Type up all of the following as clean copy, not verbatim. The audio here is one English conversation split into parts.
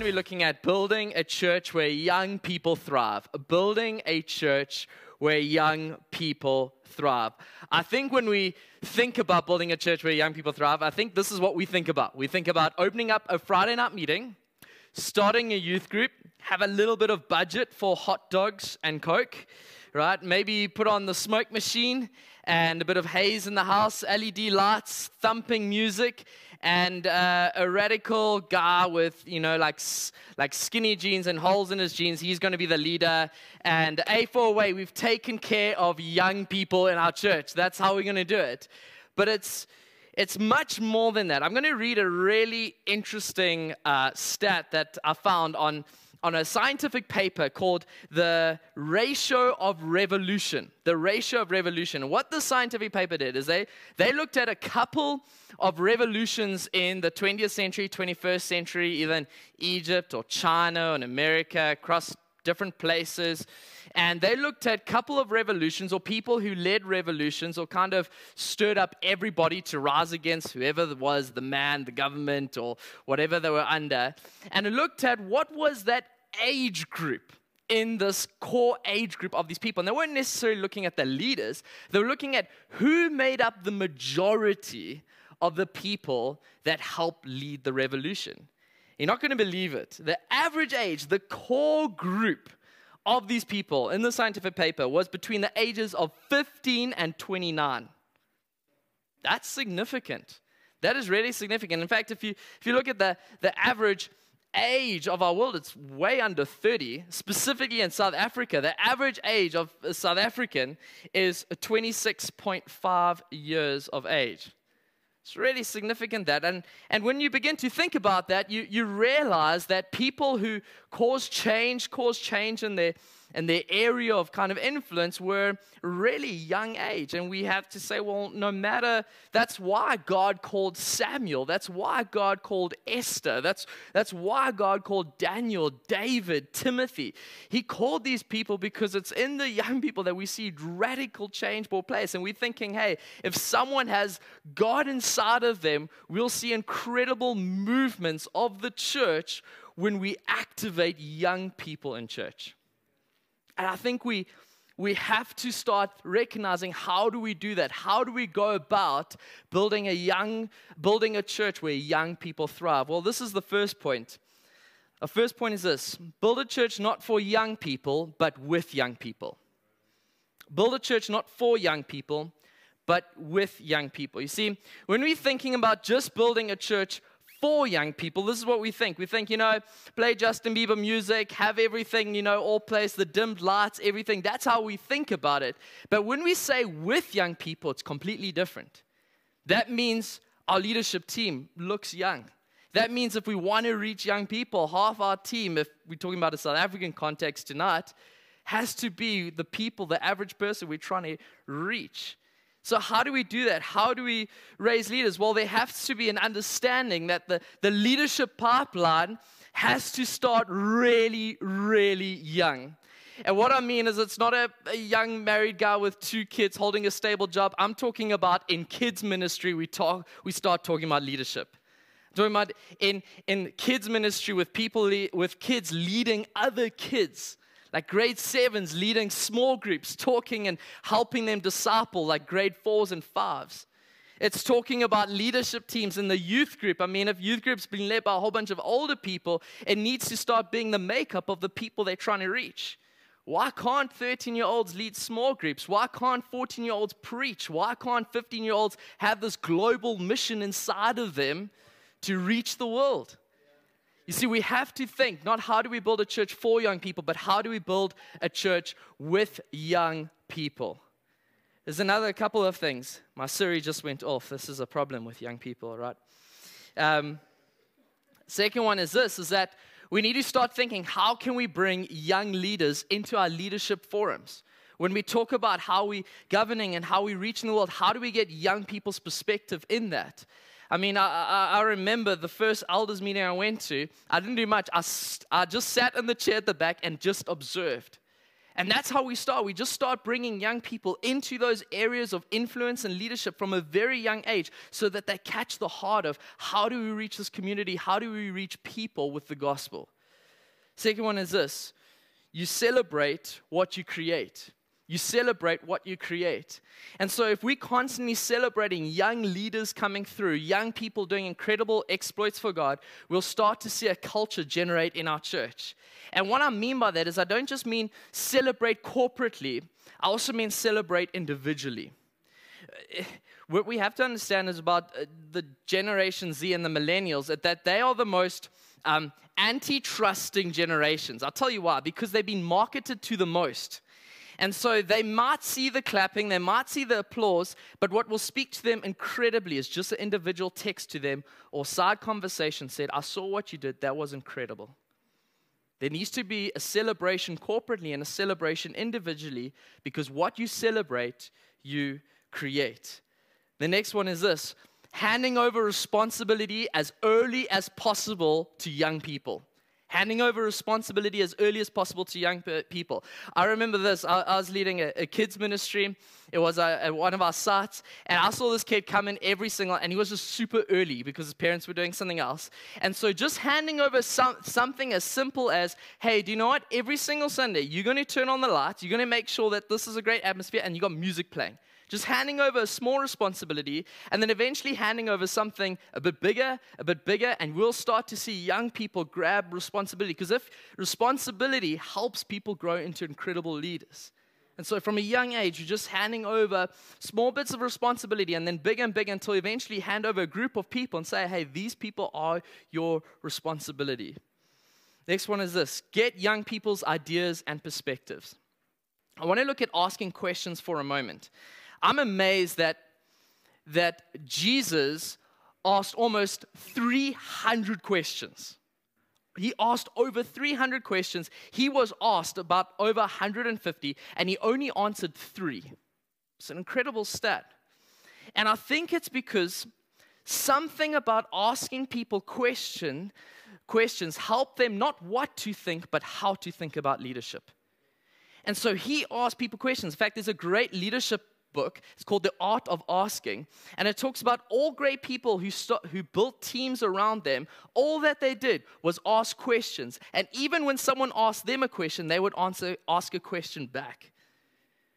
going to be looking at building a church where young people thrive. Building a church where young people thrive. I think when we think about building a church where young people thrive, I think this is what we think about. We think about opening up a Friday night meeting, starting a youth group, have a little bit of budget for hot dogs and Coke, right? Maybe put on the smoke machine and a bit of haze in the house, LED lights, thumping music, and a radical guy with, you know, like skinny jeans and holes in his jeans. He's going to be the leader. And A4 way, we've taken care of young people in our church. That's how we're going to do it. But it's much more than that. I'm going to read a really interesting stat that I found on a scientific paper called The Ratio of Revolution. The Ratio of Revolution. What the scientific paper did is they looked at a couple of revolutions in the 20th century, 21st century, even Egypt or China and America, across different places. And they looked at a couple of revolutions, or people who led revolutions, or kind of stirred up everybody to rise against whoever was the man, the government, or whatever they were under. And it looked at what was that age group in this core age group of these people. And they weren't necessarily looking at the leaders. They were looking at who made up the majority of the people that helped lead the revolution. You're not going to believe it. The average age, the core group of these people in the scientific paper was between the ages of 15 and 29. That's significant. That is really significant. In fact, if you look at the average age of our world, it's way under 30. Specifically in South Africa, the average age of a South African is 26.5 years of age. It's really significant, that. And when you begin to think about that, you realize that people who caused change in their area of kind of influence were really young age. And we have to say, well, no matter, that's why God called Samuel. That's why God called Esther. That's why God called Daniel, David, Timothy. He called these people because it's in the young people that we see radical change take place. And we're thinking, hey, if someone has God inside of them, we'll see incredible movements of the church when we activate young people in church. And I think we have to start recognizing, how do we do that? How do we go about building a church where young people thrive? Well, this is the first point. The first point is this: build a church not for young people, but with young people. Build a church not for young people, but with young people. You see, when we're thinking about just building a church for young people, this is what we think. We think, you know, play Justin Bieber music, have everything, you know, all place, the dimmed lights, everything. That's how we think about it. But when we say with young people, it's completely different. That means our leadership team looks young. That means if we want to reach young people, half our team, if we're talking about a South African context tonight, has to be the people, the average person we're trying to reach. So how do we do that? How do we raise leaders? Well, there has to be an understanding that the leadership pipeline has to start really, really young. And what I mean is, it's not a young married guy with two kids holding a stable job. I'm talking about in kids ministry, we start talking about leadership. I'm talking about in kids ministry with kids leading other kids. Like grade 7s leading small groups, talking and helping them disciple, like grade 4s and 5s. It's talking about leadership teams in the youth group. I mean, if youth group's been led by a whole bunch of older people, it needs to start being the makeup of the people they're trying to reach. Why can't 13-year-olds lead small groups? Why can't 14-year-olds preach? Why can't 15-year-olds have this global mission inside of them to reach the world? You see, we have to think, not how do we build a church for young people, but how do we build a church with young people? There's another couple of things. My Siri just went off. This is a problem with young people, right? Second one is this, is that we need to start thinking, how can we bring young leaders into our leadership forums? When we talk about how we governing and how we reach in the world, how do we get young people's perspective in that? I mean, I remember the first elders meeting I went to, I didn't do much. I just sat in the chair at the back and just observed. And that's how we start. We just start bringing young people into those areas of influence and leadership from a very young age so that they catch the heart of how do we reach this community? How do we reach people with the gospel? Second one is this. You celebrate what you create. You celebrate what you create. And so if we're constantly celebrating young leaders coming through, young people doing incredible exploits for God, we'll start to see a culture generate in our church. And what I mean by that is I don't just mean celebrate corporately. I also mean celebrate individually. What we have to understand is about the Generation Z and the millennials, that they are the most anti-trusting generations. I'll tell you why. Because they've been marketed to the most. And so they might see the clapping, they might see the applause, but what will speak to them incredibly is just an individual text to them or side conversation said, I saw what you did, that was incredible. There needs to be a celebration corporately and a celebration individually because what you celebrate, you create. The next one is this, handing over responsibility as early as possible to young people. Handing over responsibility as early as possible to young people. I remember this. I was leading a kids ministry. It was at one of our sites. And I saw this kid come in and he was just super early because his parents were doing something else. And so just handing over something as simple as, hey, do you know what? Every single Sunday, you're going to turn on the lights. You're going to make sure that this is a great atmosphere and you got music playing. Just handing over a small responsibility and then eventually handing over something a bit bigger, and we'll start to see young people grab responsibility. Because if responsibility helps people grow into incredible leaders. And so from a young age, you're just handing over small bits of responsibility and then bigger and bigger until you eventually hand over a group of people and say, hey, these people are your responsibility. Next one is this. Get young people's ideas and perspectives. I want to look at asking questions for a moment. I'm amazed that Jesus asked almost 300 questions. He asked over 300 questions. He was asked about over 150, and he only answered 3. It's an incredible stat. And I think it's because something about asking people questions helped them not what to think, but how to think about leadership. And so he asked people questions. In fact, there's a great leadership book. It's called The Art of Asking, and it talks about all great people who built teams around them. All that they did was ask questions, and even when someone asked them a question, they would ask a question back.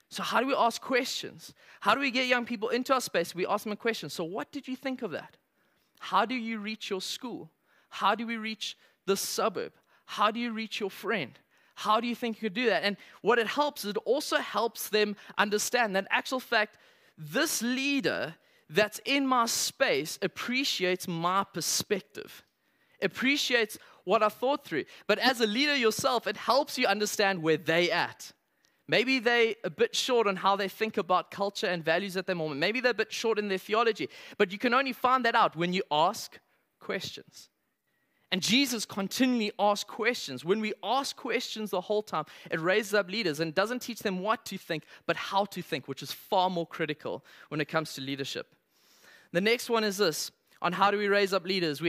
So how do we ask questions? How do we get young people into our space? We ask them a question. So what did you think of that? How do you reach your school? How do we reach the suburb? How do you reach your friend? How do you think you could do that? And what it helps, it also helps them understand that, in actual fact, this leader that's in my space appreciates my perspective, appreciates what I thought through. But as a leader yourself, it helps you understand where they at. Maybe they're a bit short on how they think about culture and values at the moment. Maybe they're a bit short in their theology. But you can only find that out when you ask questions. And Jesus continually asks questions. When we ask questions the whole time, it raises up leaders and doesn't teach them what to think, but how to think, which is far more critical when it comes to leadership. The next one is this, on how do we raise up leaders?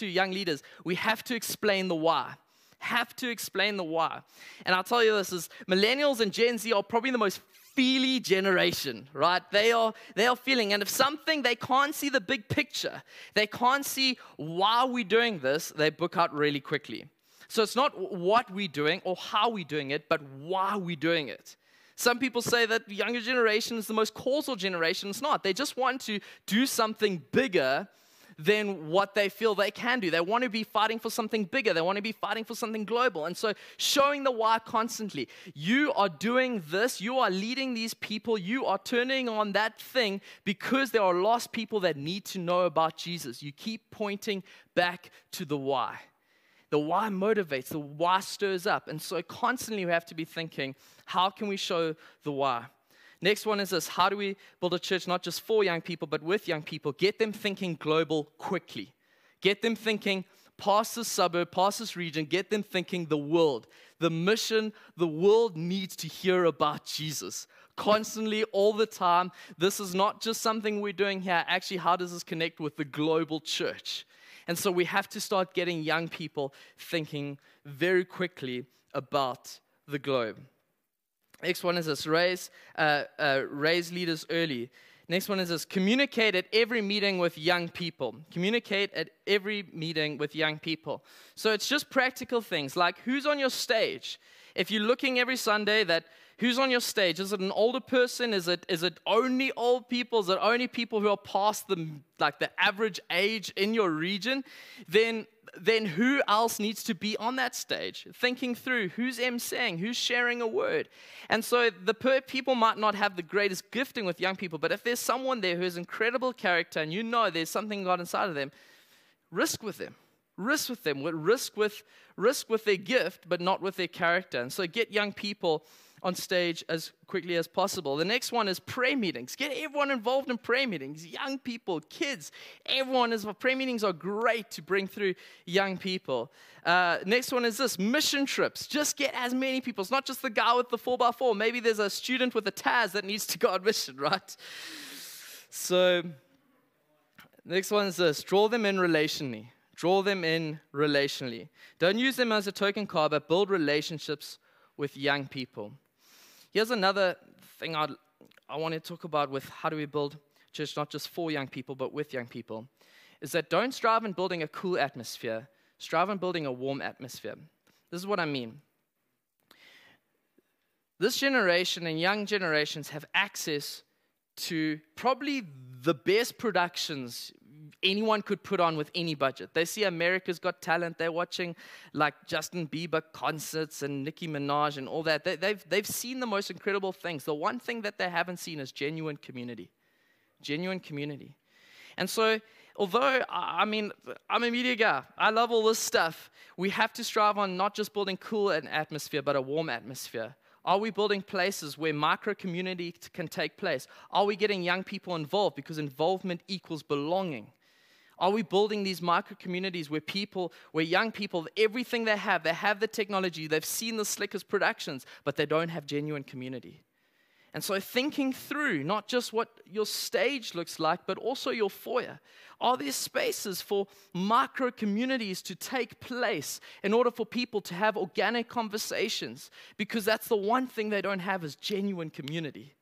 Young leaders, we have to explain the why. Have to explain the why. And I'll tell you this, is millennials and Gen Z are probably the most feely generation, right? They are feeling, and if something, they can't see the big picture. They can't see why we're doing this. They book out really quickly. So it's not what we're doing or how we're doing it, but why we're doing it. Some people say that the younger generation is the most causal generation. It's not. They just want to do something bigger than what they feel they can do. They want to be fighting for something bigger. They want to be fighting for something global. And so showing the why constantly. You are doing this. You are leading these people. You are turning on that thing because there are lost people that need to know about Jesus. You keep pointing back to the why. The why motivates. The why stirs up. And so constantly we have to be thinking, how can we show the why? Next one is this, how do we build a church not just for young people, but with young people? Get them thinking global quickly. Get them thinking past this suburb, past this region. Get them thinking the world, the mission. The world needs to hear about Jesus constantly, all the time. This is not just something we're doing here. Actually, how does this connect with the global church? And so we have to start getting young people thinking very quickly about the globe. Next one is this, raise leaders early. Next one is this, communicate at every meeting with young people. Communicate at every meeting with young people. So it's just practical things like who's on your stage. If you're looking every Sunday, that who's on your stage? Is it an older person? Is it only old people? Is it only people who are past the average age in your region? Then who else needs to be on that stage? Thinking through, who's emceeing, who's sharing a word? And so the people might not have the greatest gifting with young people, but if there's someone there who has incredible character and you know there's something God inside of them, risk with them. Risk with them. Risk with their gift, but not with their character. And so get young people on stage as quickly as possible. The next one is prayer meetings. Get everyone involved in prayer meetings. Young people, kids, everyone is. Prayer meetings are great to bring through young people. Next one is this, mission trips. Just get as many people. It's not just the guy with the 4x4. Maybe there's a student with a Taz that needs to go on mission, right? So next one is this, draw them in relationally. Draw them in relationally. Don't use them as a token car, but build relationships with young people. Here's another thing I want to talk about with how do we build church, not just for young people, but with young people, is that don't strive in building a cool atmosphere. Strive in building a warm atmosphere. This is what I mean. This generation and young generations have access to probably the best productions anyone could put on with any budget. They see America's Got Talent. They're watching like Justin Bieber concerts and Nicki Minaj and all that. They've seen the most incredible things. The one thing that they haven't seen is genuine community. Genuine community. And so, although, I mean, I'm a media guy. I love all this stuff. We have to strive on not just building cool an atmosphere, but a warm atmosphere. Are we building places where micro-community can take place? Are we getting young people involved? Because involvement equals belonging. Are we building these micro-communities where young people, everything they have the technology, they've seen the slickest productions, but they don't have genuine community? And so thinking through not just what your stage looks like, but also your foyer. Are there spaces for micro-communities to take place in order for people to have organic conversations? Because that's the one thing they don't have is genuine community.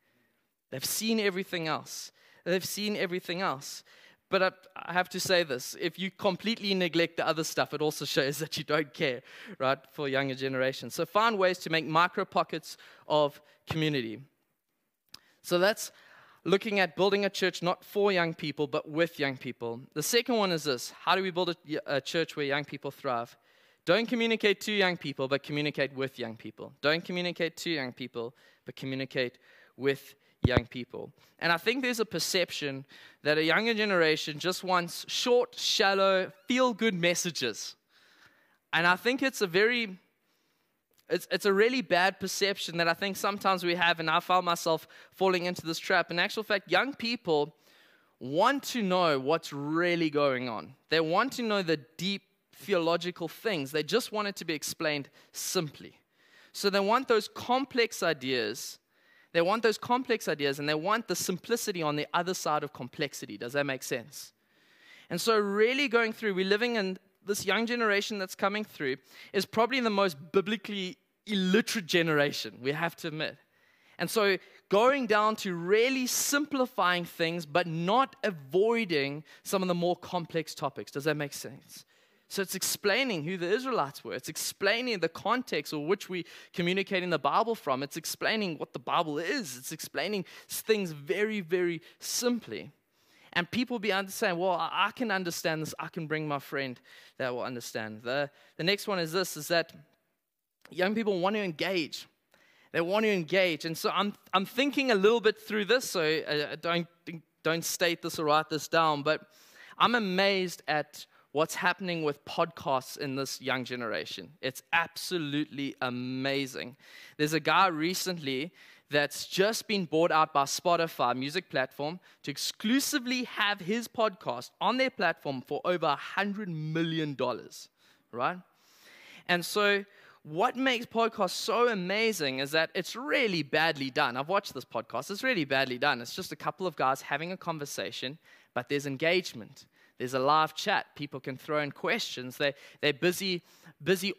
They've seen everything else. They've seen everything else. But I have to say this, if you completely neglect the other stuff, it also shows that you don't care, right, for younger generations. So find ways to make micro pockets of community. So that's looking at building a church not for young people, but with young people. The second one is this, how do we build a church where young people thrive? Don't communicate to young people, but communicate with young people. Don't communicate to young people, but communicate with young people. And I think there's a perception that a younger generation just wants short, shallow, feel-good messages. And I think it's a very... It's a really bad perception that I think sometimes we have, and I found myself falling into this trap. In actual fact, young people want to know what's really going on. They want to know the deep theological things. They just want it to be explained simply. So they want those complex ideas. They want those complex ideas, and they want the simplicity on the other side of complexity. Does that make sense? And so really going through, we're living in... This young generation that's coming through is probably the most biblically illiterate generation, we have to admit. And so going down to really simplifying things, but not avoiding some of the more complex topics. Does that make sense? So it's explaining who the Israelites were. It's explaining the context of which we communicate in the Bible from. It's explaining what the Bible is. It's explaining things very, very simply. And people be understanding, well, I can understand this. I can bring my friend that will understand. The next one is this, is that young people want to engage. They want to engage. And so I'm thinking a little bit through this, so don't state this or write this down. But I'm amazed at what's happening with podcasts in this young generation. It's absolutely amazing. There's a guy recently that's just been bought out by Spotify music platform to exclusively have his podcast on their platform for over $100 million, right? And so what makes podcasts so amazing is that it's really badly done. I've watched this podcast. It's really badly done. It's just a couple of guys having a conversation, but there's engagement. There's a live chat. People can throw in questions. They're busy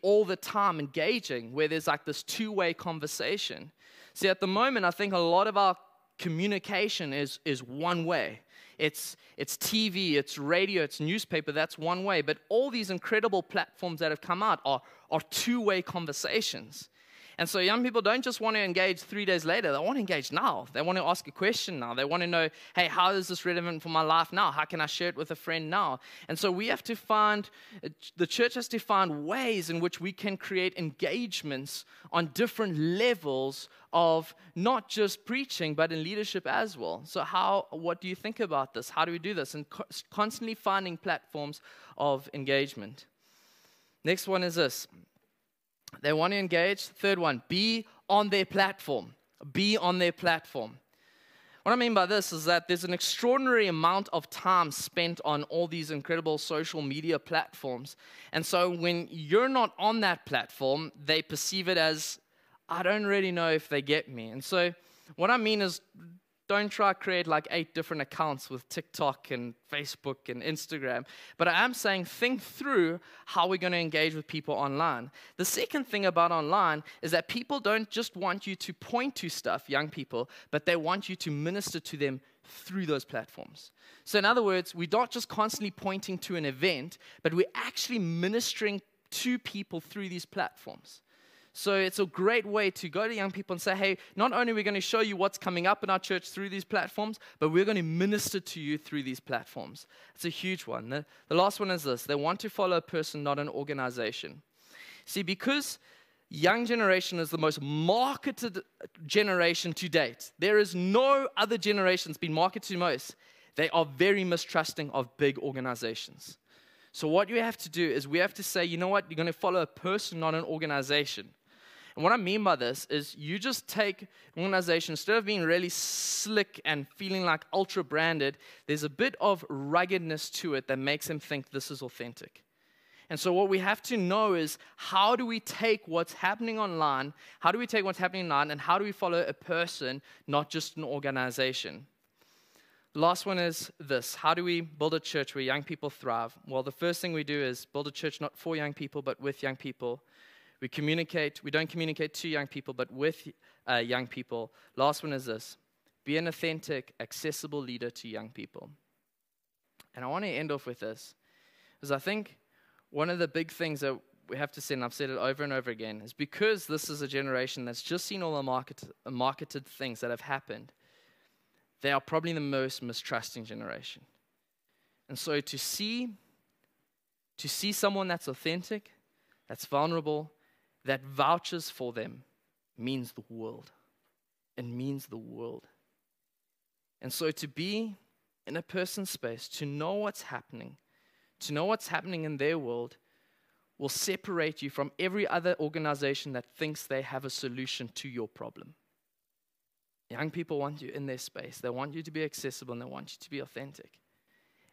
all the time engaging, where there's like this two-way conversation. See, at the moment, I think a lot of our communication is one way. It's TV, it's radio, it's newspaper, that's one way. But all these incredible platforms that have come out are two-way conversations. And so young people don't just want to engage 3 days later. They want to engage now. They want to ask a question now. They want to know, hey, how is this relevant for my life now? How can I share it with a friend now? And so we have to find, the church has to find ways in which we can create engagements on different levels of not just preaching, but in leadership as well. So what do you think about this? How do we do this? And constantly finding platforms of engagement. Next one is this. They want to engage. Third one, be on their platform. Be on their platform. What I mean by this is that there's an extraordinary amount of time spent on all these incredible social media platforms. And so when you're not on that platform, they perceive it as, I don't really know if they get me. And so what I mean is, don't try to create like 8 different accounts with TikTok and Facebook and Instagram. But I am saying think through how we're going to engage with people online. The second thing about online is that people don't just want you to point to stuff, young people, but they want you to minister to them through those platforms. So in other words, we're not just constantly pointing to an event, but we're actually ministering to people through these platforms. So it's a great way to go to young people and say, hey, not only are we going to show you what's coming up in our church through these platforms, but we're going to minister to you through these platforms. It's a huge one. The last one is this. They want to follow a person, not an organization. See, because young generation is the most marketed generation to date, there is no other generation that's been marketed to most. They are very mistrusting of big organizations. So what you have to do is we have to say, you know what, you're going to follow a person, not an organization. And what I mean by this is you just take an organization, instead of being really slick and feeling like ultra-branded, there's a bit of ruggedness to it that makes them think this is authentic. And so what we have to know is how do we take what's happening online, and how do we follow a person, not just an organization? Last one is this. How do we build a church where young people thrive? Well, the first thing we do is build a church not for young people, but with young people. We communicate. We don't communicate to young people, but with young people. Last one is this. Be an authentic, accessible leader to young people. And I want to end off with this, because I think one of the big things that we have to say, and I've said it over and over again, is because this is a generation that's just seen all the marketed things that have happened, they are probably the most mistrusting generation. And so to see someone that's authentic, that's vulnerable, that vouches for them, means the world. It means the world. And so to be in a person's space, to know what's happening in their world, will separate you from every other organization that thinks they have a solution to your problem. Young people want you in their space. They want you to be accessible, and they want you to be authentic.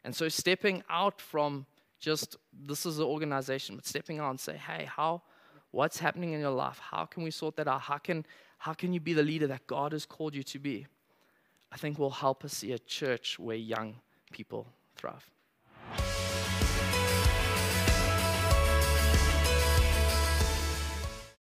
And so stepping out from just, this is an organization, but stepping out and say, hey, what's happening in your life? How can we sort that out? How can you be the leader that God has called you to be? I think will help us see a church where young people thrive.